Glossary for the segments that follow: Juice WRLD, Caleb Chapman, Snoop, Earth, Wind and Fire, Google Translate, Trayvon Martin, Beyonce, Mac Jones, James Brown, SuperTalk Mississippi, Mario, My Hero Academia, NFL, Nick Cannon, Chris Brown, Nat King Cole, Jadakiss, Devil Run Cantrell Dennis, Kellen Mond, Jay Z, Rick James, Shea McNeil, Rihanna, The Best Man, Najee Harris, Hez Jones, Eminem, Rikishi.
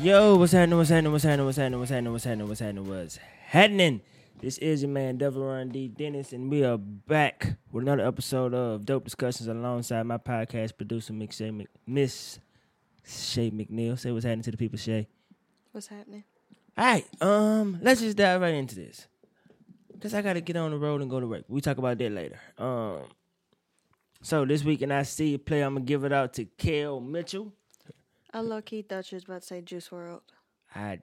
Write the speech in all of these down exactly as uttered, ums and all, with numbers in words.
Yo, what's happening, what's happening, what's happening, what's happening, what's happening, what's happening, what's happening, what's happening? This is your man, Devil Run D. Dennis, and we are back with another episode of Dope Discussions alongside my podcast producer, Miss Shea McNeil. Say what's happening to the people, Shea. What's happening? All right, um, let's just dive right into this. Because I got to get on the road and go to work. We'll talk about that later. Um, So this week in I See You Play, I'm going to give it out to Kale Mitchell. I low-key thought you was about to say Juice world. I,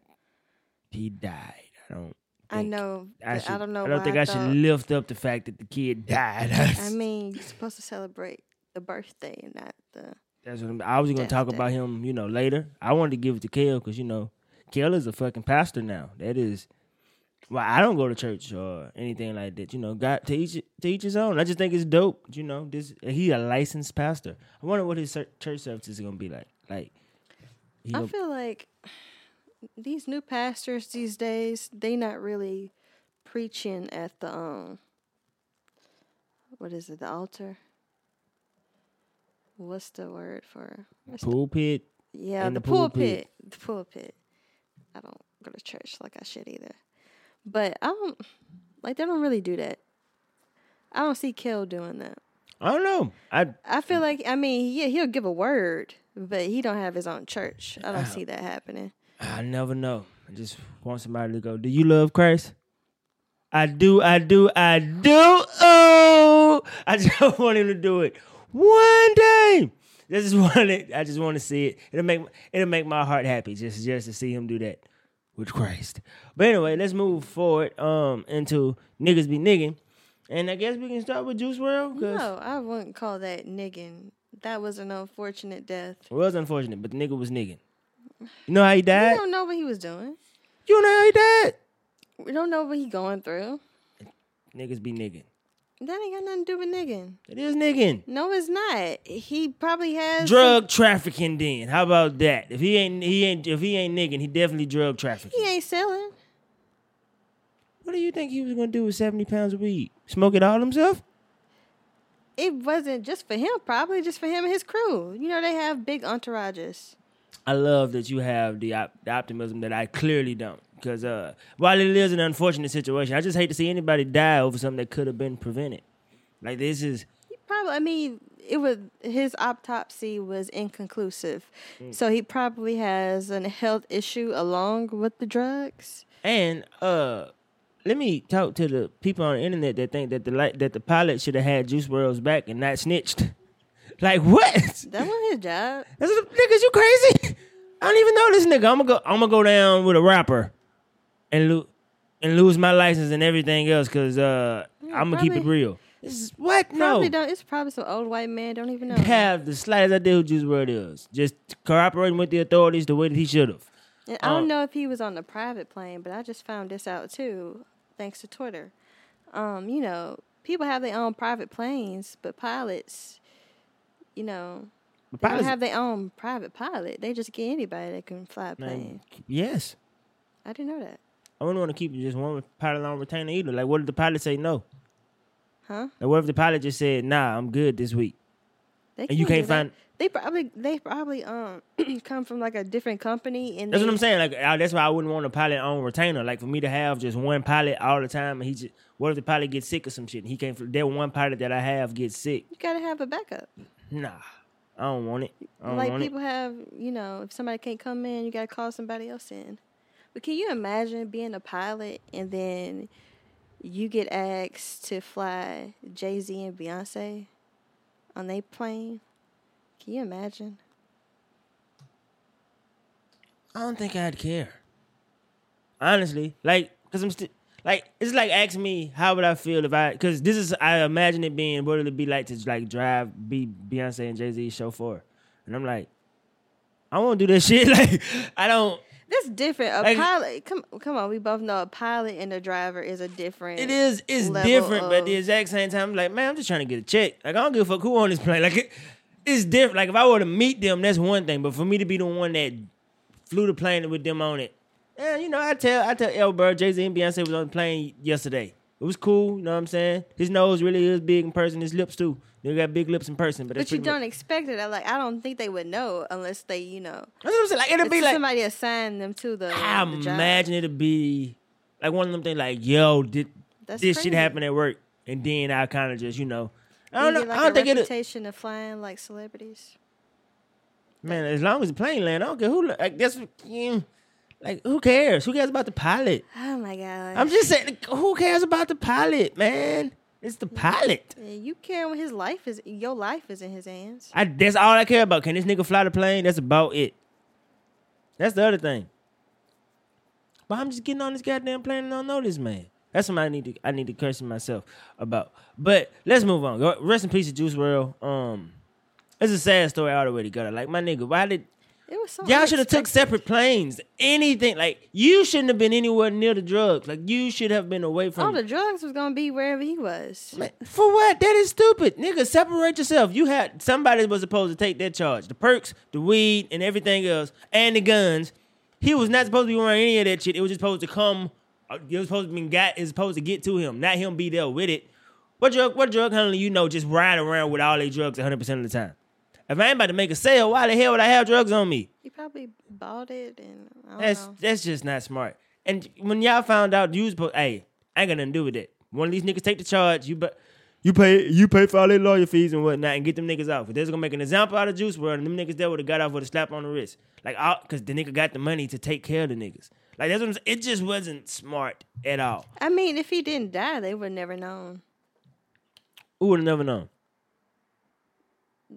he died. I don't think, I know. I, should, I don't know I don't why think I, I should lift up the fact that the kid died. I mean, you're supposed to celebrate the birthday and not the... That's what I'm, I was going to talk about him, you know, later. I wanted to give it to Kale because, you know, Kale is a fucking pastor now. That is... Well, I don't go to church or anything like that. You know, God to each, to each his own. I just think it's dope. You know, this he a licensed pastor. I wonder what his church service is going to be like. Like... You know, I feel like these new pastors these days, they not really preaching at the, um, what is it, the altar? What's the word for? Pulpit? Yeah, the, the pulpit. The pulpit. I don't go to church like I should either. But I don't, like, they don't really do that. I don't see Kel doing that. I don't know. I I feel like, I mean, yeah, he'll give a word. But he don't have his own church. I don't I, see that happening. I never know. I just want somebody to go, do you love Christ? I do, I do, I do. Oh, I just want him to do it one day. This is one. I just want to see it. It'll make it'll make my heart happy just just to see him do that with Christ. But anyway, let's move forward um into niggas be niggin', and I guess we can start with Juice world. No, I wouldn't call that niggin'. That was an unfortunate death. It was unfortunate, but the nigga was niggin'. You know how he died? We don't know what he was doing. You know how he died? We don't know what he going through. Niggas be niggin'. That ain't got nothing to do with niggin'. It is niggin'. No, it's not. He probably has drug some... trafficking then. How about that? If he ain't he ain't if he ain't niggin', he definitely drug trafficking. He ain't selling. What do you think he was gonna do with seventy pounds of weed? Smoke it all himself? It wasn't just for him, probably just for him and his crew. You know, they have big entourages. I love that you have the, op- the optimism that I clearly don't. Because uh, while it is an unfortunate situation, I just hate to see anybody die over something that could have been prevented. Like, this is... He probably, I mean, it was his autopsy was inconclusive. Mm. So he probably has a health issue along with the drugs. And, uh... let me talk to the people on the internet that think that the light, that the pilot should have had Juice world's back and not snitched. Like, what? That wasn't his job. That's a, niggas, you crazy? I don't even know this nigga. I'm gonna go. I'm gonna go down with a rapper, and lo- and lose my license and everything else because uh, yeah, I'm gonna keep it real. This is what? No, don't, it's probably some old white man. Don't even know. Have the slightest idea who Juice world is. Just cooperating with the authorities the way that he should have. And um, I don't know if he was on the private plane, but I just found this out too. Thanks to Twitter. Um, you know, people have their own private planes, but pilots, you know, the they pilots, don't have their own private pilot. They just get anybody that can fly a plane. Yes. I didn't know that. I wouldn't want to keep just one pilot on retainer either. Like, what if the pilot say no? Huh? Like, what if the pilot just said, nah, I'm good this week? They and you can't find... That. They probably they probably um come from like a different company and that's they... what I'm saying. Like I, that's why I wouldn't want a pilot on retainer. Like for me to have just one pilot all the time, and he just what if the pilot gets sick or some shit? And he can't. That one pilot that I have gets sick. You gotta have a backup. Nah, I don't want it. I don't like want people it. Have, you know, if somebody can't come in, you gotta call somebody else in. But can you imagine being a pilot and then you get asked to fly Jay Z and Beyonce on their plane? Can you imagine? I don't think I'd care. Honestly, like, cause I'm still, like, it's like asking me how would I feel if I, cause this is, I imagine it being what it would be like to like drive, be Beyonce and Jay Z show for, and I'm like, I won't do that shit. Like, I don't. That's different. A like, pilot, come come on, we both know a pilot and a driver is a different. It is, it's different, of, but at the exact same time, I'm like, man, I'm just trying to get a check. Like, I don't give a fuck who on this plane. Like, it, it's different. Like, if I were to meet them, that's one thing. But for me to be the one that flew the plane with them on it, yeah, you know, I tell I tell L. Bird, Jay Z and Beyonce was on the plane yesterday. It was cool, you know what I'm saying? His nose really is big in person. His lips, too. They got big lips in person. But, that's but you don't much. expect it. I, like, I don't think they would know unless they, you know. That's what I'm saying. Like, it'll be like. Somebody assigned them to the I the imagine job. It'll be like one of them things like, yo, did, this crazy. shit happen at work. And then I kind of just, you know. I don't Maybe know. Like I don't a think it's. reputation of flying like celebrities. Man, as long as the plane land, I don't care who. Like, that's. Yeah. Like, who cares? Who cares about the pilot? Oh, my God. I'm just saying, like, who cares about the pilot, man? It's the pilot. Yeah, you care when his life is, your life is in his hands. I, that's all I care about. Can this nigga fly the plane? That's about it. That's the other thing. But I'm just getting on this goddamn plane and I don't know this man. That's something I need to I need to curse myself about. But let's move on. Rest in peace to Juice world. Um, It's a sad story all the way together. Like, my nigga, why did... It was so Y'all should have took separate planes. Anything. Like, you shouldn't have been anywhere near the drugs. Like, you should have been away from... All the drugs was going to be wherever he was. Like, for what? That is stupid. Nigga, separate yourself. You had... Somebody was supposed to take that charge. The perks, the weed, and everything else, and the guns. He was not supposed to be wearing any of that shit. It was just supposed to come... It was supposed to be got... It was supposed to get to him. Not him be there with it. What drug, what drug handler you know just ride around with all their drugs one hundred percent of the time? If I ain't about to make a sale, why the hell would I have drugs on me? You probably bought it and I don't that's, know. That's just not smart. And when y'all found out, you was supposed, hey, I ain't got nothing to do with that. One of these niggas take the charge, you but you pay you pay for all their lawyer fees and whatnot and get them niggas off. If they're going to make an example out of Juice world, and them niggas there would have got off with a slap on the wrist. Like, because the nigga got the money to take care of the niggas. Like, that's what I'm saying. It just wasn't smart at all. I mean, if he didn't die, they would have never known. Who would have never known?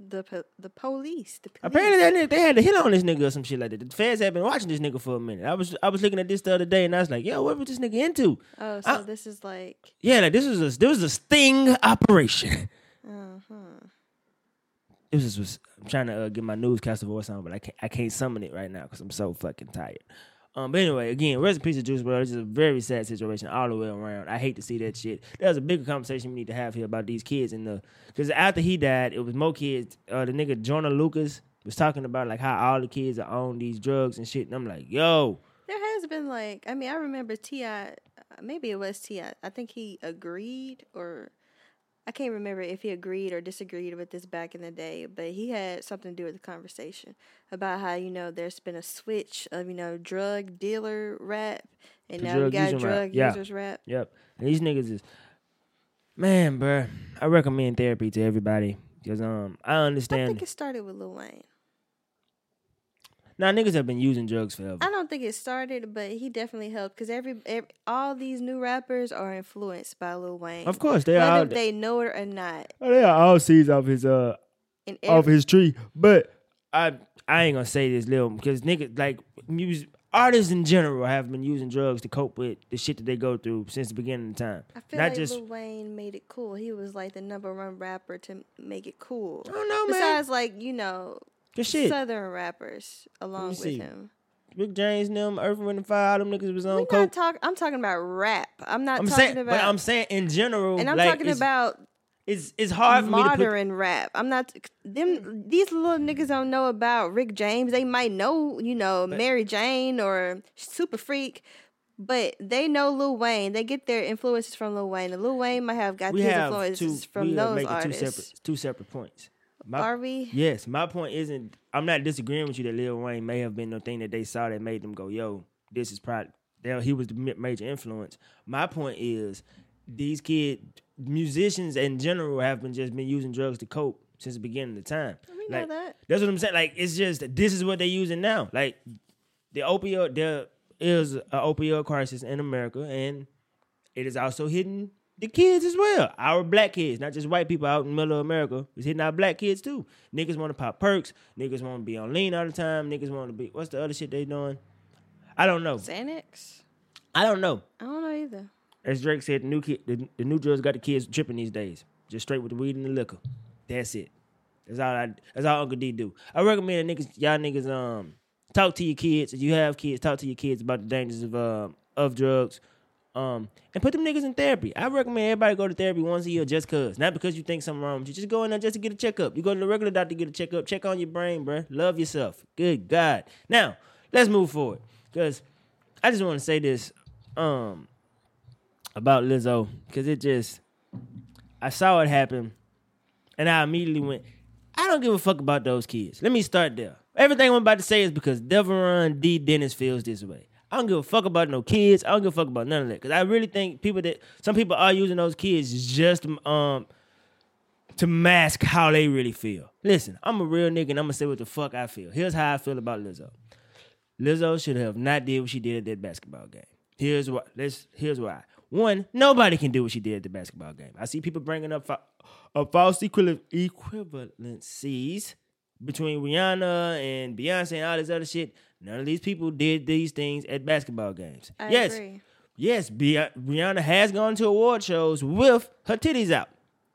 The po- the police. The police. Apparently that nigga, they had to hit on this nigga or some shit like that. The feds had been watching this nigga for a minute. I was I was looking at this the other day and I was like, yo, what was this nigga into? Oh, so I, this is like yeah, like this was a this was a sting operation. Uh huh. It was just I'm trying to uh, get my newscaster voice on, but I can't I can't summon it right now because I'm so fucking tired. Um, but anyway, again, rest in peace to Juice world. This is a very sad situation all the way around. I hate to see that shit. There's a bigger conversation we need to have here about these kids and the because after he died, it was more kids. Uh, the nigga Jonah Lucas was talking about like how all the kids are on these drugs and shit, and I'm like, yo. There has been like, I mean, I remember T I Maybe it was T I I think he agreed or I can't remember if he agreed or disagreed with this back in the day, but he had something to do with the conversation about how, you know, there's been a switch of, you know, drug dealer rap, and the now we got user drug rap. users yeah. rap. Yep. And these niggas is, man, bruh, I recommend therapy to everybody because um, I understand. I think it started with Lil Wayne. Now, nah, niggas have been using drugs forever. I don't think it started, but he definitely helped because every, every all these new rappers are influenced by Lil Wayne. Of course, they whether are. Whether they know it or not, well, they are all seeds off his uh, every, off his tree. But I I ain't gonna say this, Lil, because niggas like music artists in general have been using drugs to cope with the shit that they go through since the beginning of time. I feel not like just, Lil Wayne made it cool. He was like the number one rapper to make it cool. I don't know, man. Besides, like you know. Good shit. Southern rappers along with see. him. Rick James, and them, Earth, Wind and Fire, all them niggas was on we coke. Talk, I'm talking about rap. I'm not I'm talking saying, about... But I'm saying in general... And I'm like, talking it's, about... It's it's hard for me to put... Modern rap. I'm not... them. These little niggas don't know about Rick James. They might know, you know, but, Mary Jane or Super Freak, but they know Lil Wayne. They get their influences from Lil Wayne. And Lil Wayne might have got his have influences two, from we those making artists. Two separate, two separate points. My, Are we? Yes. My point isn't, I'm not disagreeing with you that Lil Wayne may have been the thing that they saw that made them go, yo, this is probably, he was the major influence. My point is, these kids, musicians in general have been just been using drugs to cope since the beginning of the time. We know like, that. That's what I'm saying. Like, it's just, this is what they're using now. Like, the opioid, there is an opioid crisis in America, and it is also hidden. The kids as well. Our black kids, not just white people out in the middle of America. It's hitting our black kids too. Niggas want to pop perks. Niggas want to be on lean all the time. Niggas want to be... What's the other shit they doing? I don't know. Xanax? I don't know. I don't know either. As Drake said, the new kid, the, the new drugs got the kids tripping these days. Just straight with the weed and the liquor. That's it. That's all I, That's all Uncle D do. I recommend that niggas, y'all niggas um talk to your kids. If you have kids, talk to your kids about the dangers of uh, of drugs. Um, and put them niggas in therapy. I recommend everybody go to therapy once a year just because. Not because you think something wrong with you. Just go in there just to get a checkup. You go to the regular doctor to get a checkup. Check on your brain, bruh. Love yourself. Good God. Now, let's move forward. Because I just want to say this um, about Lizzo. Because it just, I saw it happen. And I immediately went, I don't give a fuck about those kids. Let me start there. Everything I'm about to say is because Devil Run D. Dennis feels this way. I don't give a fuck about no kids. I don't give a fuck about none of that. Because I really think people that some people are using those kids just um to mask how they really feel. Listen, I'm a real nigga and I'm going to say what the fuck I feel. Here's how I feel about Lizzo. Lizzo should have not did what she did at that basketball game. Here's why. Let's, here's why. One, nobody can do what she did at the basketball game. I see people bringing up fa- uh, false equival- equivalencies between Rihanna and Beyonce and all this other shit. None of these people did these things at basketball games. I yes, agree. yes, Be- Rihanna has gone to award shows with her titties out,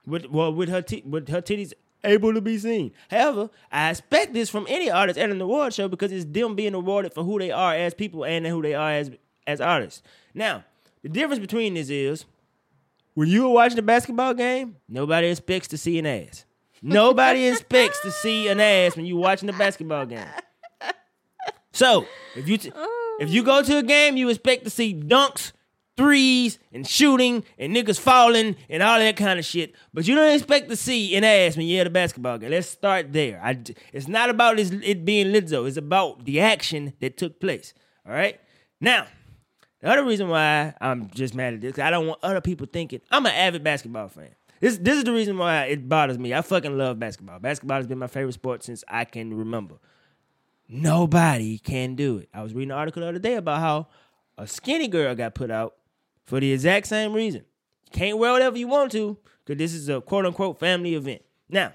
with well, with her t- with her titties able to be seen. However, I expect this from any artist at an award show because it's them being awarded for who they are as people and who they are as as artists. Now, the difference between this is when you are watching a basketball game, nobody expects to see an ass. Nobody expects to see an ass when you're watching a basketball game. So, if you t- if you go to a game, you expect to see dunks, threes, and shooting, and niggas falling, and all that kind of shit. But you don't expect to see an ass when you're at a basketball game. Let's start there. I, it's not about this, it being Lizzo. It's about the action that took place. All right? Now, the other reason why I'm just mad at this, I don't want other people thinking, I'm an avid basketball fan. This this is the reason why it bothers me. I fucking love basketball. Basketball has been my favorite sport since I can remember. Nobody can do it. I was reading an article the other day about how a skinny girl got put out for the exact same reason. You can't wear whatever you want to, because this is a quote-unquote family event. Now,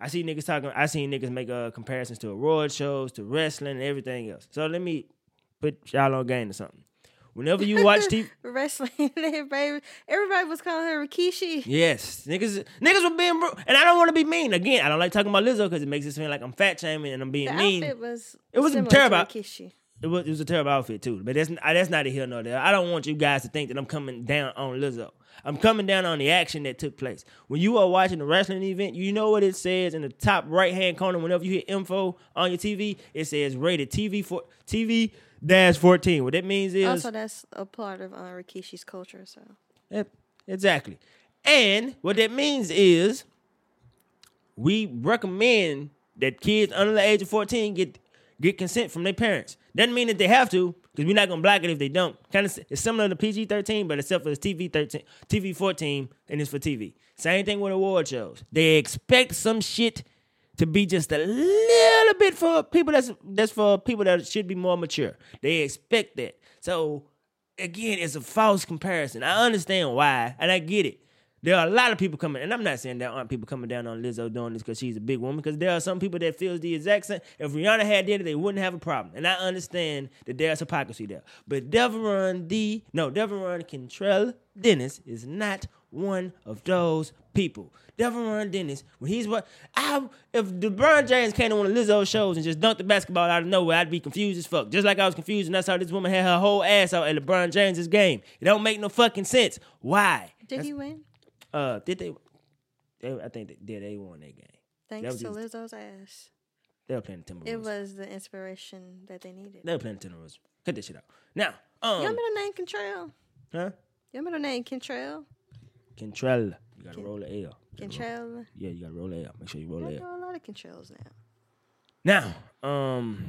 I see niggas talking, I seen niggas make uh, comparisons to award shows, to wrestling, and everything else. So let me put y'all on game or something. Whenever you watch T V. Wrestling, everybody, everybody was calling her Rikishi. Yes. Niggas niggas were being brutal. And I don't want to be mean. Again, I don't like talking about Lizzo because it makes it seem like I'm fat shaming and I'm being the mean. Outfit was it was a terrible Rikishi. It was, it was a terrible outfit, too. But that's, that's not a hill nor there. I don't want you guys to think that I'm coming down on Lizzo. I'm coming down on the action that took place. When you are watching a wrestling event, you know what it says in the top right-hand corner whenever you hit info on your T V? It says rated T V for T V. Dash fourteen. What that means is also that's a part of uh, Rikishi's culture. So yep, exactly. And what that means is we recommend that kids under the age of fourteen get get consent from their parents. Doesn't mean that they have to, because we're not gonna block it if they don't. Kind of, it's similar to P G thirteen, but except for it's T V thirteen, T V fourteen, and it's for T V. Same thing with award shows. They expect some shit to be just a little bit for people that's that's for people that should be more mature. They expect that. So, again, it's a false comparison. I understand why, and I get it. There are a lot of people coming, and I'm not saying there aren't people coming down on Lizzo doing this because she's a big woman, because there are some people that feels the exact same. If Rihanna had did it, they wouldn't have a problem. And I understand that there's hypocrisy there. But Devil Run D, no, Devil Run Cantrell Dennis is not one of those people. Devil Run Dennis, when he's what I if LeBron James came to one of Lizzo's shows and just dunked the basketball out of nowhere, I'd be confused as fuck. Just like I was confused, and that's how this woman had her whole ass out at LeBron James's game. It don't make no fucking sense. Why? Did that's, he win? Uh, did they, they? I think they did. They won that game. Thanks that to his, Lizzo's ass. They were playing the Timberwolves. It was the inspiration that they needed. They were playing the Timberwolves. Cut that shit out. Now, um, your middle name Cantrell. Huh? Your middle name Cantrell. Cantrell. You gotta Can- roll the L. Cantrell. Roll. Yeah, you gotta roll the L. Make sure you roll the L. I know a lot of Cantrells now. Now, um,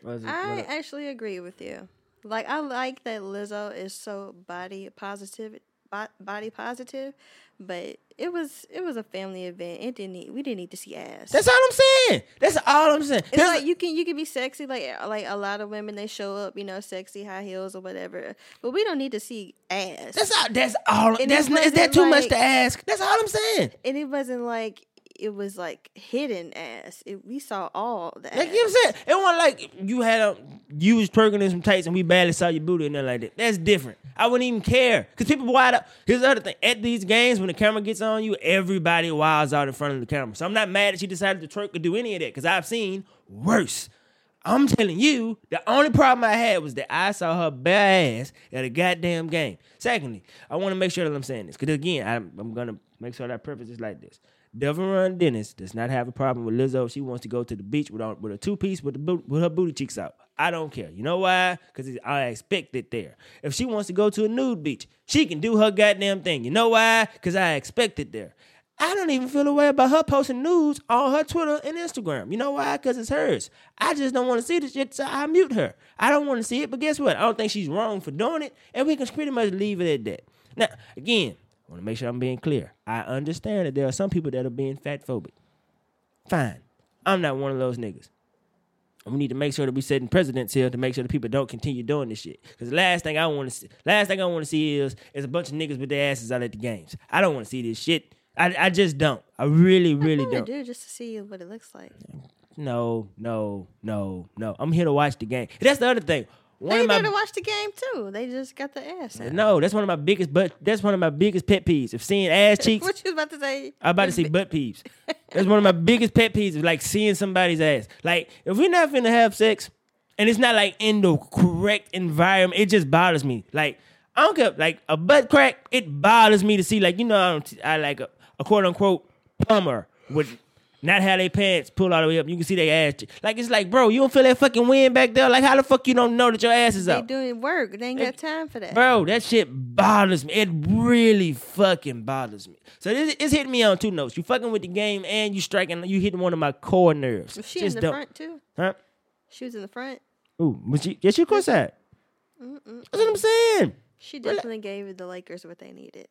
what is it? I what actually agree with you. Like, I like that Lizzo is so body positive, body positive, but it was it was a family event. It didn't need, we didn't need to see ass. That's all I'm saying. That's all I'm saying. It's That's like a- you can you can be sexy, like like a lot of women they show up, you know, sexy high heels or whatever. But we don't need to see ass. That's all. That's all. And that's not, is that too like, much to ask? That's all I'm saying. And it wasn't like it was like hidden ass. It, we saw all that. Like you said, it wasn't like you had a you was twerking in some tights and we barely saw your booty and nothing like that. That's different. I wouldn't even care because people wild out. Here's the other thing: at these games, when the camera gets on you, everybody wilds out in front of the camera. So I'm not mad that she decided to twerk or do any of that because I've seen worse. I'm telling you, the only problem I had was that I saw her bare ass at a goddamn game. Secondly, I want to make sure that I'm saying this, because again, I'm, I'm going to make sure that I preface is like this. Devil Run Dennis does not have a problem with Lizzo. She wants to go to the beach with a, with a two-piece with, the boot, with her booty cheeks out. I don't care. You know why? Because I expect it there. If she wants to go to a nude beach, she can do her goddamn thing. You know why? Because I expect it there. I don't even feel a way about her posting nudes on her Twitter and Instagram. You know why? Because it's hers. I just don't want to see this shit, so I mute her. I don't want to see it, but guess what? I don't think she's wrong for doing it, and we can pretty much leave it at that. Now, again, I want to make sure I'm being clear. I understand that there are some people that are being fatphobic. Fine. I'm not one of those niggas. And we need to make sure that we're setting precedents here to make sure that people don't continue doing this shit. Because the last thing I want to see, last thing I want to see is, is a bunch of niggas with their asses out at the games. I don't want to see this shit. I, I just don't. I really, really I don't. I do just to see what it looks like. No, no, no, no. I'm here to watch the game. That's the other thing. One they there to watch the game too. They just got the ass out. No, that's one of my biggest butt. That's one of my biggest pet peeves. If seeing ass cheeks. What you was about to say? I'm about to say butt peeves. That's one of my biggest pet peeves. Is like seeing somebody's ass. Like if we're not finna have sex, and it's not like in the correct environment, it just bothers me. Like I don't care. Like a butt crack, it bothers me to see. Like you know, I, don't, I like a, a quote unquote plumber with. Not how they pants pull all the way up. You can see their ass. Like, it's like, bro, you don't feel that fucking wind back there? Like, how the fuck you don't know that your ass is out? They doing work. They ain't got time for that. Bro, that shit bothers me. It really fucking bothers me. So this, it's hitting me on two notes. You fucking with the game and you striking, you hitting one of my core nerves. Was she Just in the don't. front, too? Huh? She was in the front? Ooh, but she, yeah, she course that. That's what I'm saying. She definitely Relax. gave the Lakers what they needed.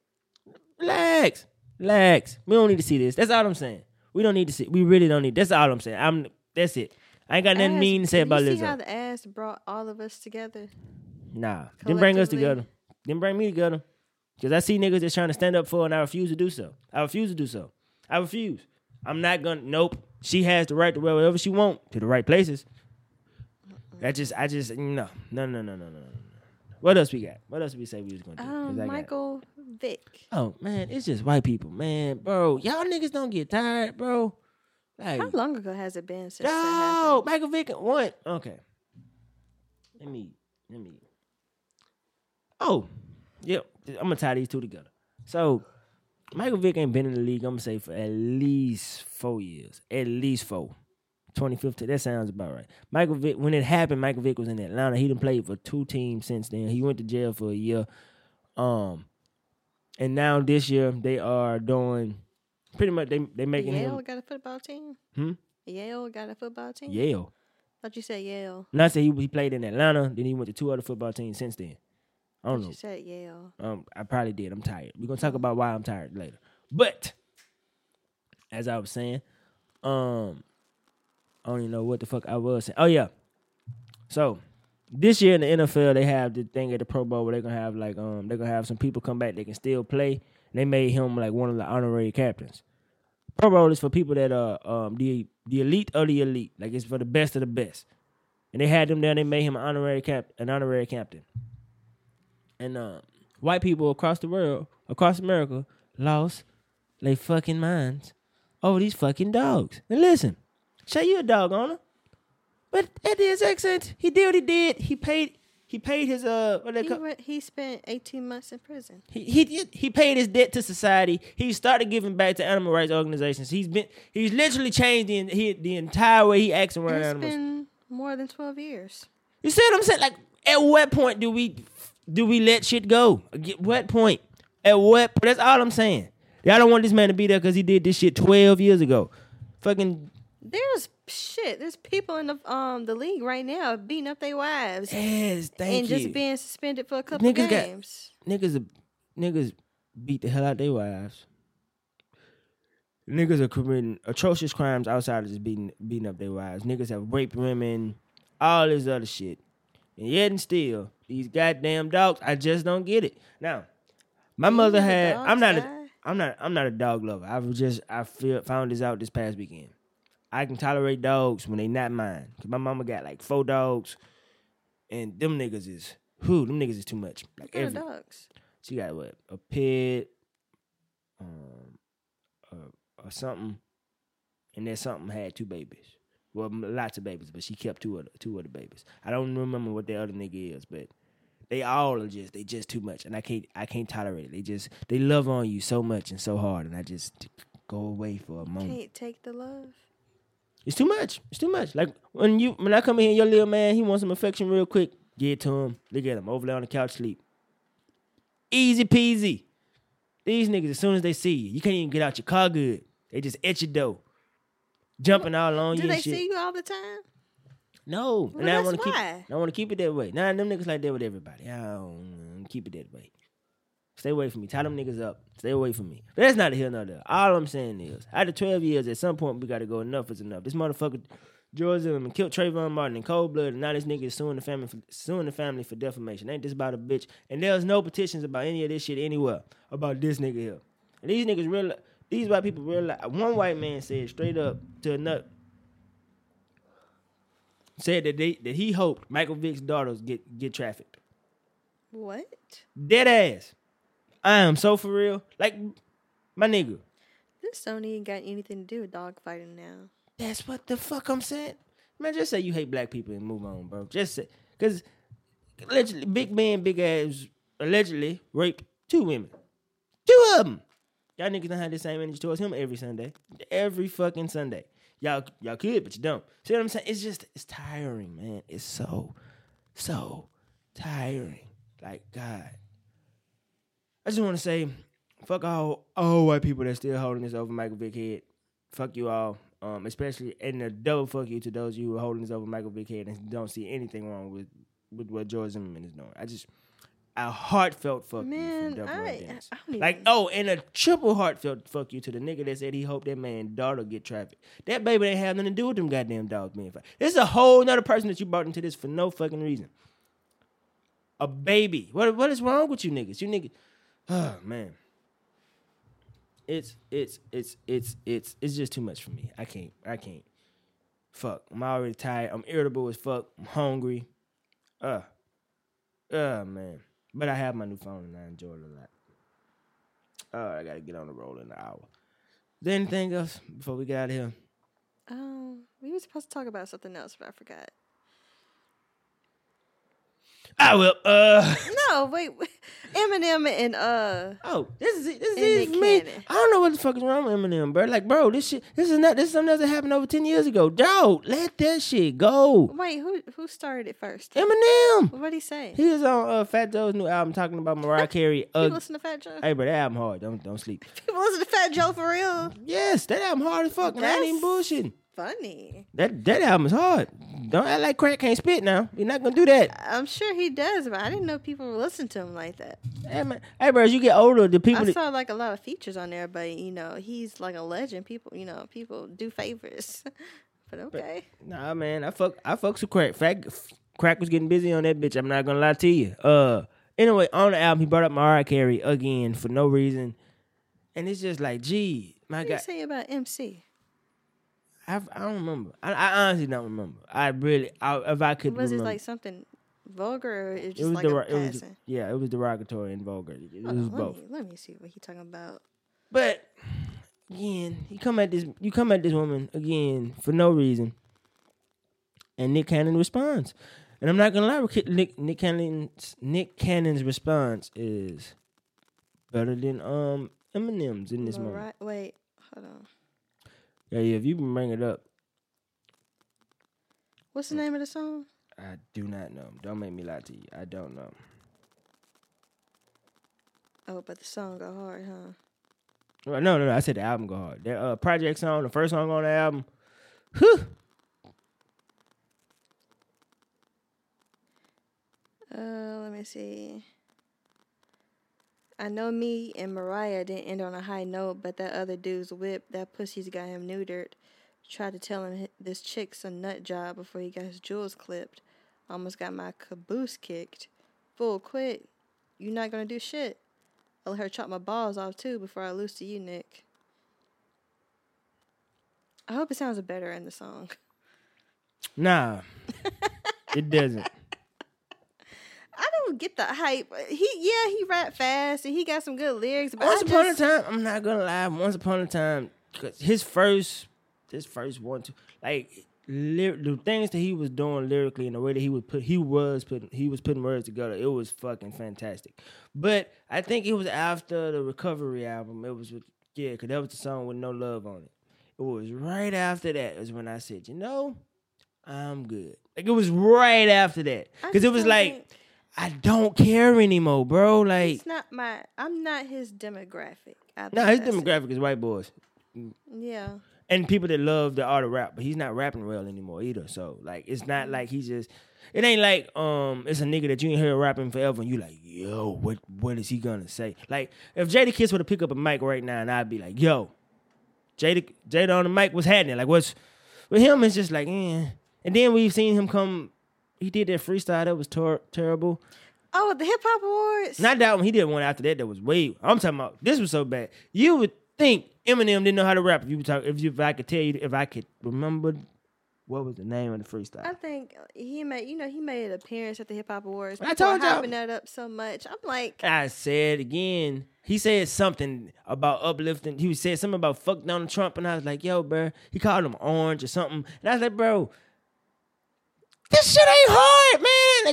Relax. Relax. We don't need to see this. That's all I'm saying. We don't need to see. We really don't need. That's all I'm saying. I'm. That's it. I ain't got nothing ass, mean to say about Lizzo. You see how the ass brought all of us together? Nah. Didn't bring us together. Didn't bring me together. Because I see niggas that's trying to stand up for her, and I refuse to do so. I refuse to do so. I refuse. I'm not going to. Nope. She has the right to wear whatever she wants to the right places. Mm-mm. I just, I just, no. No, no, no, no, no, no. What else we got? What else we say we was going to do? Um, Michael Vick. Oh, man, it's just white people, man. Bro, y'all niggas don't get tired, bro. Like, how long ago has it been since no, that happened? Michael Vick and what? Okay. Let me, let me. Oh, yeah, I'm going to tie these two together. So, Michael Vick ain't been in the league, I'm going to say, for at least four years. At least four. twenty fifteen, that sounds about right. Michael Vick, when it happened, Michael Vick was in Atlanta. He done played for two teams since then. He went to jail for a year. Um, and now this year, they are doing, pretty much, they they making Yale him. Yale got a football team? Hmm? Yale got a football team? Yale. I thought you said Yale. No, I said he, he played in Atlanta. Then he went to two other football teams since then. I don't I know. You said Yale. Um, I probably did. I'm tired. We're going to talk about why I'm tired later. But, as I was saying, um, I don't even know what the fuck I was saying. Oh, yeah. So, this year in the N F L, they have the thing at the Pro Bowl where they're going to have, like, um, they're going to have some people come back that can still play. And they made him, like, one of the honorary captains. Pro Bowl is for people that are um, the the elite of the elite. Like, it's for the best of the best. And they had him there. And they made him an honorary, cap- an honorary captain. And uh, white people across the world, across America, lost their fucking minds over these fucking dogs. And listen. Shay, you a dog owner. But at his accent, he did what he did. He paid he paid his uh what they call he, he spent eighteen months in prison. He, he he paid his debt to society. He started giving back to animal rights organizations. He's been he's literally changed the he, the entire way he acts around animals. It's been more than twelve years. You see what I'm saying? Like at what point do we do we let shit go? At what point? At what that's all I'm saying. Y'all don't want this man to be there because he did this shit twelve years ago. Fucking There's shit. There's people in the um the league right now beating up their wives. Yes, thank and you. And just being suspended for a couple niggas of games. Got, niggas, niggas beat the hell out their wives. Niggas are committing atrocious crimes outside of just beating beating up their wives. Niggas have raped women, all this other shit. And yet and still, these goddamn dogs, I just don't get it. Now, my you mother had. I'm not. A, I'm not. I'm not a dog lover. I've just. I feel, found this out this past weekend. I can tolerate dogs when they not mine. Cause my mama got like four dogs, and them niggas is who? Them niggas is too much. Like what every, dogs? She got what? A pit, um, or something, and that something had two babies. Well, lots of babies, but she kept two other two other babies. I don't remember what the other nigga is, but they all are just they just too much, and I can't I can't tolerate it. They just they love on you so much and so hard, and I just go away for a moment. Can't take the love. It's too much. It's too much. Like when you when I come in here, your little man, he wants some affection real quick. Get to him. Look at him over there on the couch, sleep. Easy peasy. These niggas, as soon as they see you, you can't even get out your car good. They just at your door. Jumping all on you and shit. Do they see you all the time? No. Well, and I want to keep. I want to keep it that way. Nah, them niggas like that with everybody. I don't keep it that way. Stay away from me. Tie them niggas up. Stay away from me. But that's not a hill nor there. All I'm saying is, out of twelve years, at some point we gotta go. Enough is enough. This motherfucker George Zimmerman killed Trayvon Martin in cold blood, and now this nigga is suing the family for, suing the family for defamation. Ain't this about a bitch? And there's no petitions about any of this shit anywhere about this nigga here. And these niggas real. These white people realize, one white man said straight up to another, said that they that he hoped Michael Vick's daughters get, get trafficked. What? Dead ass. I am so for real. Like, my nigga. This don't even got anything to do with dogfighting now. That's what the fuck I'm saying. Man, just say you hate black people and move on, bro. Just say, because allegedly, big man, big ass, allegedly raped two women. Two of them. Y'all niggas don't have the same energy towards him every Sunday. Every fucking Sunday. Y'all y'all could, but you don't. See what I'm saying? It's just, it's tiring, man. It's so, so tiring. Like, God. I just want to say, fuck all, all white people that's still holding this over Michael Vick head. Fuck you all. Um, especially, and a double fuck you to those of you who are holding this over Michael Vick head and don't see anything wrong with, with what George Zimmerman is doing. I just... A heartfelt fuck man, you from Devil Run D. Dennis. I, I like, oh, and a triple heartfelt fuck you to the nigga that said he hoped that man's daughter get trafficked. That baby ain't have nothing to do with them goddamn dogs being fired. This is a whole nother person that you brought into this for no fucking reason. A baby. What What is wrong with you niggas? You niggas. Oh, man. It's, it's, it's, it's, it's, it's just too much for me. I can't. I can't. Fuck. I'm already tired. I'm irritable as fuck. I'm hungry. Uh. Oh, man. But I have my new phone and I enjoy it a lot. Oh, I gotta get on the roll in an hour. Is there anything else before we get out of here? Um, we were supposed to talk about something else, but I forgot. I will. Uh. No, wait. Eminem and uh. Oh, this is this is me. Cannon. I don't know what the fuck is wrong with Eminem, bro. Like, bro, this shit. This is not. This is something else that happened over ten years ago. Dog, let that shit go. Wait, who who started it first? Eminem. What did he say? He was on uh, Fat Joe's new album talking about Mariah Carey. Uh, People listen to Fat Joe. Hey, bro, that album hard. Don't don't sleep. People listen to Fat Joe for real. Yes, that album hard as fuck. And I ain't even bullshitting. Funny. That that album is hard. Don't act like crack can't spit now. You're not gonna do that. I'm sure he does, but I didn't know people would listen to him like that. Hey, man. Hey, bro, as you get older, the people I that... saw like a lot of features on there, but you know, he's like a legend. People, you know, people do favors. But okay. But, nah, man, I fuck I fucks with crack. Fact, crack was getting busy on that bitch. I'm not gonna lie to you. Uh, anyway, on the album, he brought up Mariah Carey again for no reason, and it's just like, gee, my what God. What do you say about M C? I've, I don't remember. I, I honestly don't remember. I really, I, if I could was remember. Was it like something vulgar or it was just it was like der- a passing? It was, yeah, it was derogatory and vulgar. It, it oh, was let both. Me, let me see what he talking about. But, again, you come at this you come at this woman, again, for no reason. And Nick Cannon responds. And I'm not going to lie, Nick, Nick, Cannon's, Nick Cannon's response is better than um Eminem's in this Mar- moment. Wait, hold on. Yeah, yeah, if you can bring it up. What's the name of the song? I do not know. Don't make me lie to you. I don't know. Oh, but the song go hard, huh? No, no, no. I said the album go hard. The uh, project song, the first song on the album. Whew. Uh, let me see. I know me and Mariah didn't end on a high note, but that other dude's whip, that pussy's got him neutered. Tried to tell him this chick's a nut job before he got his jewels clipped. Almost got my caboose kicked. Fool, quit. You not gonna do shit. I'll let her chop my balls off too before I lose to you, Nick. I hope it sounds better in the song. Nah, it doesn't. I don't get the hype. He yeah, he rap fast and he got some good lyrics. But once I upon just... a time, I'm not gonna lie. Once upon a time, cause his first, his first one two, like Ly- the things that he was doing lyrically and the way that he would put he was putting he was putting words together, it was fucking fantastic. But I think it was after the Recovery album. It was with, yeah, because that was the song with no love on it. It was right after that is when I said, you know, I'm good. Like, it was right after that because it was like, I don't care anymore, bro. Like, it's not my. I'm not his demographic. No, his demographic is white boys. Yeah. And people that love the art of rap, but he's not rapping well anymore either. So, like, it's not like he's just... It ain't like um, it's a nigga that you ain't hear rapping forever and you like, yo, what what is he gonna say? Like, if Jadakiss were to pick up a mic right now and I'd be like, yo, Jada, Jada on the mic, what's happening? Like, what's... With him, it's just like, eh. And then we've seen him come... He did that freestyle that was tor- terrible. Oh, the Hip Hop Awards? Not that one. He did one after that that was way... I'm talking about... This was so bad. You would... think Eminem didn't know how to rap. If you talk, if you, if I could tell you, if I could remember, what was the name of the freestyle? I think he made, you know, he made an appearance at the Hip Hop Awards. I told you, hyping that up so much. I'm like, I said again. He said something about uplifting. He said something about fuck Donald Trump, and I was like, yo, bro. He called him orange or something, and I was like, bro, this shit ain't hard,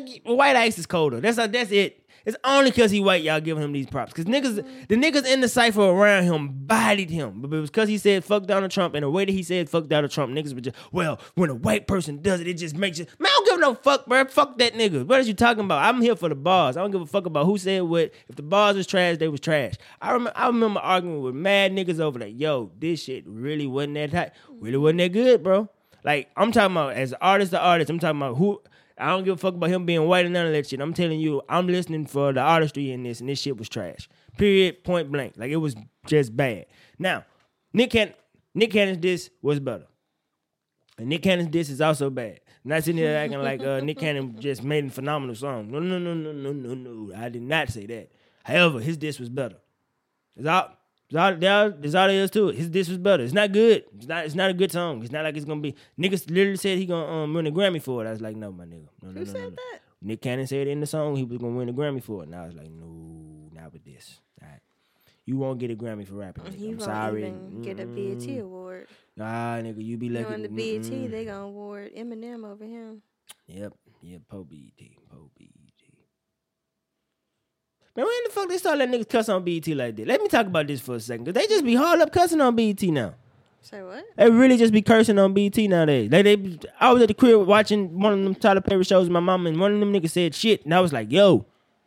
man. Like, white ice is colder. That's that's it. It's only because he white, y'all giving him these props. Because niggas, the niggas in the cypher around him bodied him. But it was because he said, fuck Donald Trump. And the way that he said, fuck Donald Trump, niggas were just, well, when a white person does it, it just makes you... Man, I don't give no fuck, bro. Fuck that nigga. What are you talking about? I'm here for the bars. I don't give a fuck about who said what. If the bars was trash, they was trash. I, rem- I remember arguing with mad niggas over like, yo, this shit really wasn't that hot. Really wasn't that good, bro. Like, I'm talking about as artist to artist, I'm talking about who... I don't give a fuck about him being white and none of that shit. I'm telling you, I'm listening for the artistry in this, and this shit was trash. Period, point blank. Like, it was just bad. Now, Nick Cannon, Nick Cannon's diss was better. And Nick Cannon's diss is also bad. I'm not sitting here acting like uh, Nick Cannon just made a phenomenal song. No, no, no, no, no, no, no. I did not say that. However, his diss was better. That's all, that's all, that's all there is to it. His diss was better. It's not good. It's not It's not a good song. It's not like it's going to be... Niggas literally said he going to um, win a Grammy for it. I was like, no, my nigga. No, no, Who no, said no. that? Nick Cannon said in the song he was going to win a Grammy for it. And I was like, no, not with this. All right. You won't get a Grammy for rapping. Nigga. You I'm sorry. You won't even mm-mm. get a B E T award. Nah, nigga, you be lucky. You on the B E T, mm-mm. they going to award Eminem over him. Yep. Yep, po B E T. Po B E T. Man, when the fuck they start letting niggas cuss on B E T like that? Let me talk about this for a second, because they just be hard up cussing on B E T now. Say what? They really just be cursing on B E T nowadays. Like, they, I was at the crib watching one of them Tyler Perry shows with my mom, and one of them niggas said shit, and I was like, yo.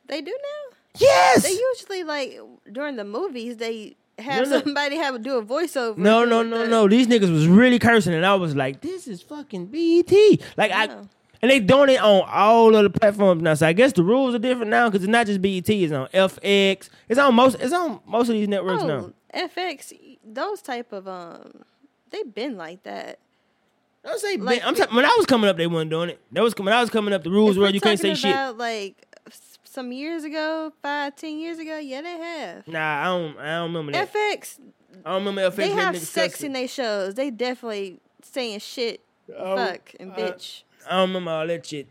They do now? Yes! They usually, like, during the movies, they have no, no. somebody have do a voiceover. No, no, no, the... no. These niggas was really cursing, and I was like, this is fucking B E T. Like, yeah. I... And they doing it on all of the platforms now. So I guess the rules are different now because it's not just B E T. It's on F X. It's on most. It's on most of these networks oh, now. F X, those type of um, they've been like that. Don't say like, been. I'm ta- when I was coming up, they weren't doing it. That was when I was coming up. The rules were you can't say about, shit. Like some years ago, five, ten years ago, yeah, they have. Nah, I don't. I don't remember that. F X. I don't remember F X. They have sex in their shows. They definitely saying shit, um, fuck, and bitch. Uh, I don't remember all that shit.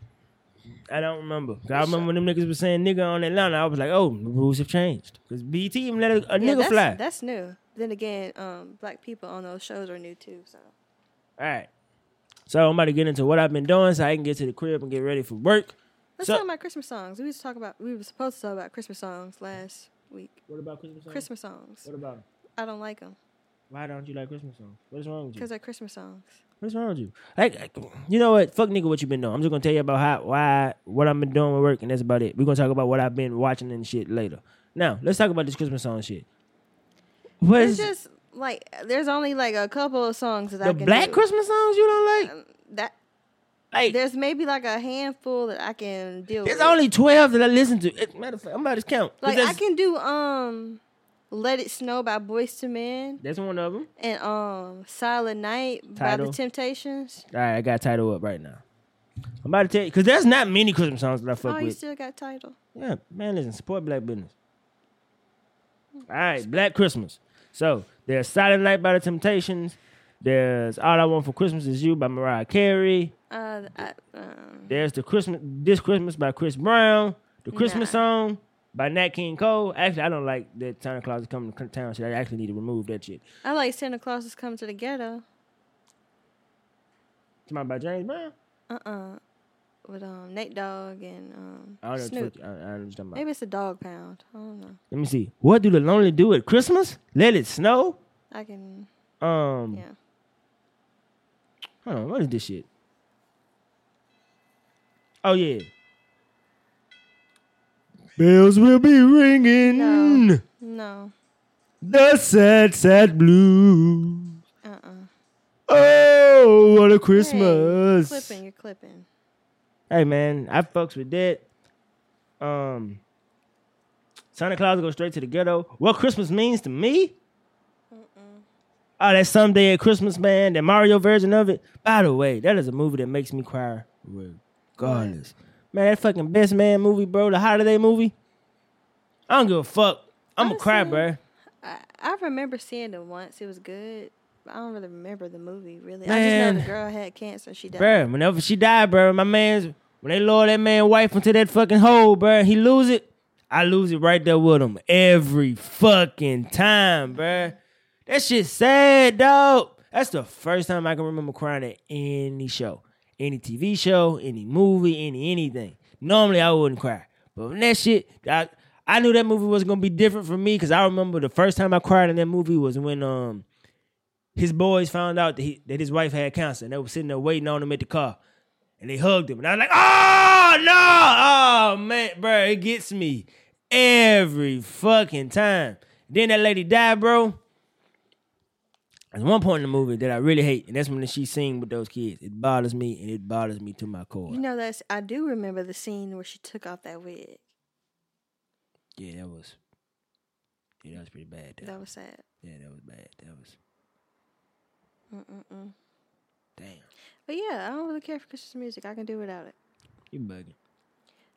I don't remember. I remember when them niggas was saying nigga on Atlanta. I was like, oh, the rules have changed. Because B E T even let a, a yeah, nigga that's, fly. That's new. Then again, um, black people on those shows are new too. So, all right. So I'm about to get into what I've been doing so I can get to the crib and get ready for work. Let's so, talk about Christmas songs. We was talk about we were supposed to talk about Christmas songs last week. What about Christmas songs? Christmas songs. What about them? I don't like them. Why don't you like Christmas songs? What is wrong with you? Because they're Christmas songs. What's wrong with you? Like, like, you know what? Fuck nigga what you been doing. I'm just going to tell you about how, why, what I've been doing with work, and that's about it. We're going to talk about what I've been watching and shit later. Now, let's talk about this Christmas song shit. What it's is, just, like, there's only, like, a couple of songs that I can The black do. Christmas songs you don't like? Um, that, like, there's maybe, like, a handful that I can deal there's with. There's only twelve that I listen to. It, matter of fact, I'm about to count. Like, I can do, um... Let It Snow by Boyz two Men. That's one of them. And um, Silent Night Title. By The Temptations. All right, I got Title up right now. I'm about to tell you, because there's not many Christmas songs that I fuck oh, with. Oh, you still got Title. Yeah, man, listen, support black business. All right, Black Christmas. So, there's Silent Night by The Temptations. There's All I Want for Christmas Is You by Mariah Carey. Uh, I, um, there's the Christmas This Christmas by Chris Brown. The Christmas nah. song. By Nat King Cole. Actually, I don't like that Santa Claus Is Coming to Town shit. I actually need to remove that shit. I like Santa Claus Is Coming to the Ghetto. Talking about James Brown? Uh-uh. With um Nate Dogg and um I don't Snoop. Know what you, I, I don't know about. Maybe it's a dog pound. I don't know. Let me see. What do the lonely do at Christmas? Let it snow? I can... Um... Yeah. Hold on. What is this shit? Oh, yeah. Bells will be ringing. No. No. The sad, sad blues. Uh-uh. Oh, what a Christmas. Hey, you're clipping, you're clipping. Hey, man, I fucks with that. Um, Santa Claus goes straight to the ghetto. What Christmas means to me? Mm-mm. Oh, that Someday at Christmas, man, that Mario version of it. By the way, that is a movie that makes me cry regardless. What? Man, that fucking Best Man movie, bro, the holiday movie. I don't give a fuck. I'm going to cry, bro. I, I remember seeing it once. It was good. I don't really remember the movie, really. Man. I just know the girl had cancer. She died. Bruh, whenever she died, bruh, my man's... When they lower that man's wife into that fucking hole, bruh, he lose it. I lose it right there with him every fucking time, bruh. That shit's sad, dog. That's the first time I can remember crying at any show. Any T V show, any movie, any anything. Normally, I wouldn't cry. But when that shit... I, I knew that movie was going to be different for me because I remember the first time I cried in that movie was when... um. His boys found out that, he, that his wife had cancer, and they were sitting there waiting on him at the car, and they hugged him. And I was like, "Oh no, oh man, bro, it gets me every fucking time." Then that lady died, bro. There's one point in the movie that I really hate, and that's when she sing with those kids. It bothers me, and it bothers me to my core. You know, that's I do remember the scene where she took off that wig. Yeah, that was. Yeah, that was pretty bad. That, that was sad. Yeah, that was bad. That was. Mm-mm-mm. Damn. But yeah, I don't really care for Christmas music. I can do without it. You bugging.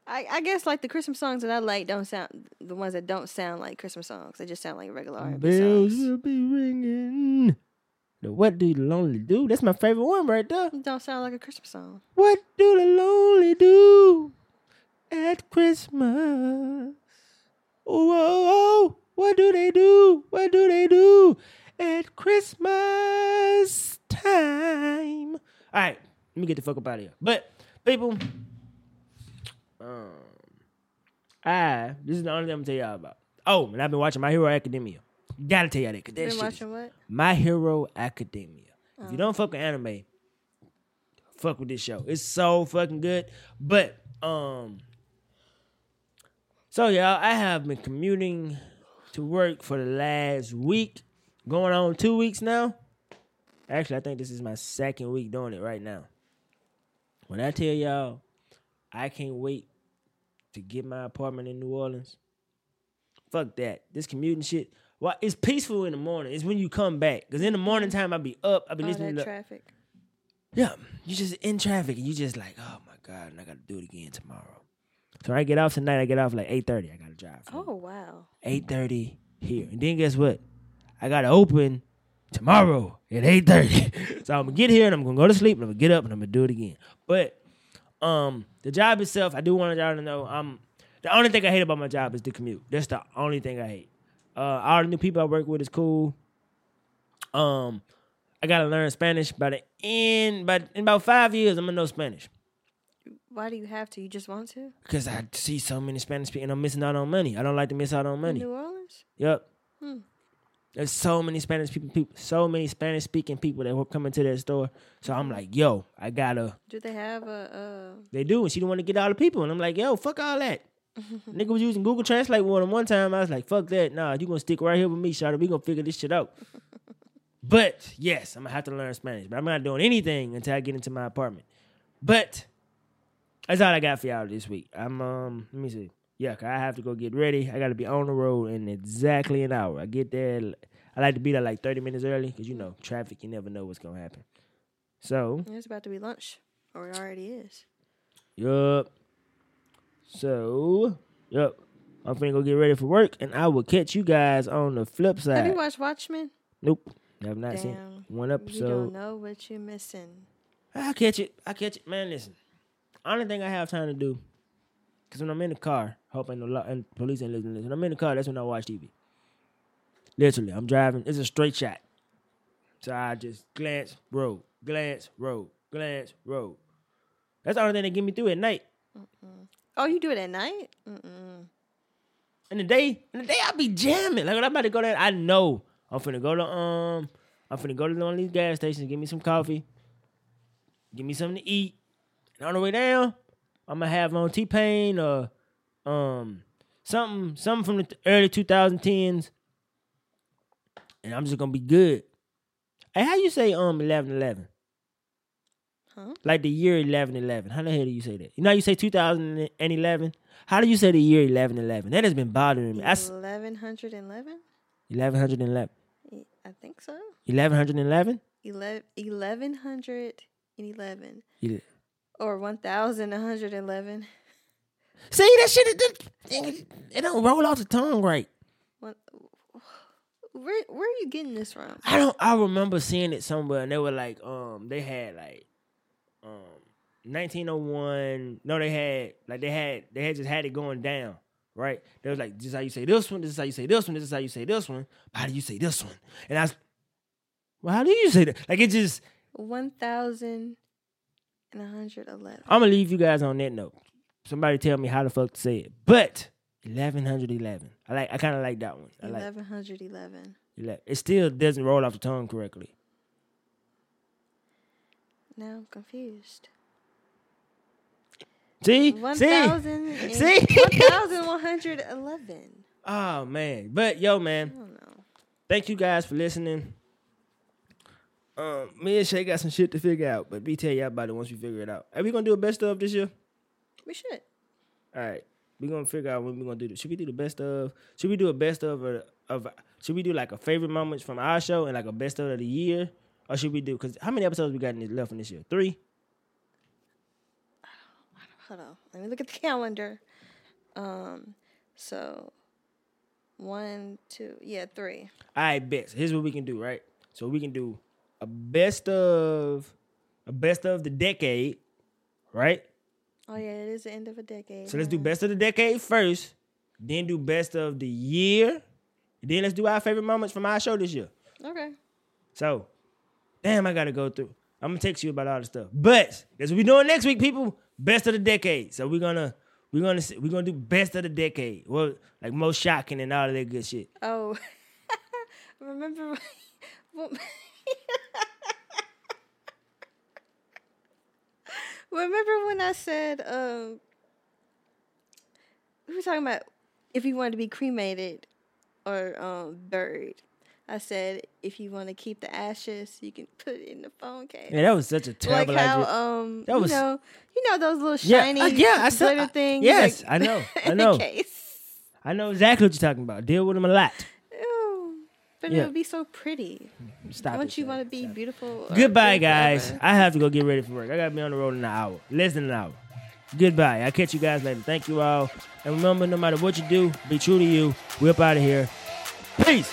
I, I guess like the Christmas songs that I like don't sound the ones that don't sound like Christmas songs. They just sound like regular R and B bells songs. Will be ringing. The What Do the Lonely Do? That's my favorite one right there. It don't sound like a Christmas song. What do the lonely do at Christmas? Whoa, whoa, what do they do? What do they do? At Christmas time. All right, let me get the fuck up out of here. But, people, um, I, this is the only thing I'm going to tell y'all about. Oh, and I've been watching My Hero Academia. Gotta tell y'all that. Cause that been shit watching is, what? My Hero Academia. Oh. If you don't fuck with anime, fuck with this show. It's so fucking good. But, um, so y'all, I have been commuting to work for the last week. Going on two weeks now. Actually, I think this is my second week doing it right now. When I tell y'all, I can't wait to get my apartment in New Orleans. Fuck that. This commuting shit. Well, it's peaceful in the morning. It's when you come back. Because in the morning time, I be up. I be listening to traffic. Yeah. You just in traffic and you just like, oh my God, and I got to do it again tomorrow. So I get off tonight. I get off like eight thirty. I got to drive. Oh, wow. eight thirty here. And then guess what? I got to open tomorrow at eight thirty. So I'm going to get here and I'm going to go to sleep and I'm going to get up and I'm going to do it again. But um, the job itself, I do want y'all to know, I'm, the only thing I hate about my job is the commute. That's the only thing I hate. Uh, all the new people I work with is cool. Um, I got to learn Spanish. By the end, by, in about five years, I'm going to know Spanish. Why do you have to? You just want to? Because I see so many Spanish people and I'm missing out on money. I don't like to miss out on money. In New Orleans? Yep. Hmm. There's so many Spanish people, people so many Spanish speaking people that were coming to that store. So I'm like, yo, I gotta. Do they have a? Uh... They do, and she didn't want to get all the people, and I'm like, yo, fuck all that. Nigga was using Google Translate with him one time. I was like, fuck that, nah, you gonna stick right here with me, Shada. We gonna figure this shit out. But yes, I'm gonna have to learn Spanish, but I'm not doing anything until I get into my apartment. But that's all I got for y'all this week. I'm um, let me see. Yeah, cause I have to go get ready. I got to be on the road in exactly an hour. I get there. I like to be there like thirty minutes early because, you know, traffic, you never know what's going to happen. So. It's about to be lunch, or it already is. Yup. So, yup. I'm finna go get ready for work, and I will catch you guys on the flip side. Have you watched Watchmen? Nope. I have not Damn. seen one episode. You don't know what you're missing. I'll catch it. I'll catch it. Man, listen. Only thing I have time to do. Because when I'm in the car, hoping the lo- and police ain't listening to this. When I'm in the car, that's when I watch T V. Literally, I'm driving. It's a straight shot. So I just glance, road, glance, road, Glass Road. That's the only thing that get me through at night. Mm-mm. Oh, you do it at night? Mm-mm. In the day, in the day I be jamming. Like when I'm about to go there, I know I'm finna go to um, I'm finna go to one of these gas stations, get me some coffee, get me something to eat. And on the way down, I'm gonna have on T Pain or um something, something from the early twenty tens, and I'm just gonna be good. Hey, how you say um eleven eleven? Huh? Like the year eleven eleven. How the hell do you say that? You know how you say two thousand eleven? How do you say the year eleven eleven? That has been bothering me. eleven eleven? eleven eleven. I think so. eleven eleven? eleven eleven. Yeah. Or one thousand one hundred eleven. See, that shit, it, it don't roll off the tongue right. What? Where, where are you getting this from? I don't. I remember seeing it somewhere, and they were like, um, they had like, um, nineteen oh one. No, they had like they had they had just had it going down, right? They was like, this is how you say this one. This is how you say this one. This is how you say this one. How do you say this one? And I was, well, how do you say that? Like it just one thousand and a hundred eleven. I'm gonna leave you guys on that note. Somebody tell me how the fuck to say it, but. eleven eleven. I like. I kind of like that one. I like eleven eleven. It still doesn't roll off the tongue correctly. Now I'm confused. See? one, See? And, See? eleven eleven. Oh, man. But, yo, man. I don't know. Thank you guys for listening. Um, me and Shay got some shit to figure out, but we tell y'all about it once we figure it out. Are we going to do a best of this year? We should. All right. We're going to figure out when we're going to do this. Should we do the best of? Should we do a best of? Or, of should we do like a favorite moments from our show and like a best of of the year? Or should we do? Because how many episodes we got in this, left in this year? Three? Hold on. Let me look at the calendar. Um, So, one, two, yeah, three. All right, bet. Here's what we can do, right? So we can do a best of, a best of the decade, right? Oh, yeah, it is the end of a decade. So let's do best of the decade first, then do best of the year, and then let's do our favorite moments from our show this year. Okay. So, damn, I got to go through. I'm going to text you about all this stuff. But that's what we're doing next week, people, best of the decade. So we're going to we're gonna, we're gonna do best of the decade. Well, like most shocking and all of that good shit. Oh. Remember when... Remember when I said um, we were talking about if you wanted to be cremated or um, buried? I said if you want to keep the ashes, you can put it in the phone case. Yeah, that was such a terrible like how, idea. Um, that was, you know, you know those little shiny yeah, uh, yeah, I saw, glitter things. I, yes, like, I know. I know. Case. I know exactly what you're talking about. Deal with them a lot. But yeah. It would be so pretty. Stop Don't it, you want to be Stop. beautiful? Goodbye, guys. Forever. I have to go get ready for work. I got to be on the road in an hour. Less than an hour. Goodbye. I'll catch you guys later. Thank you all. And remember, no matter what you do, be true to you. We're up out of here. Peace.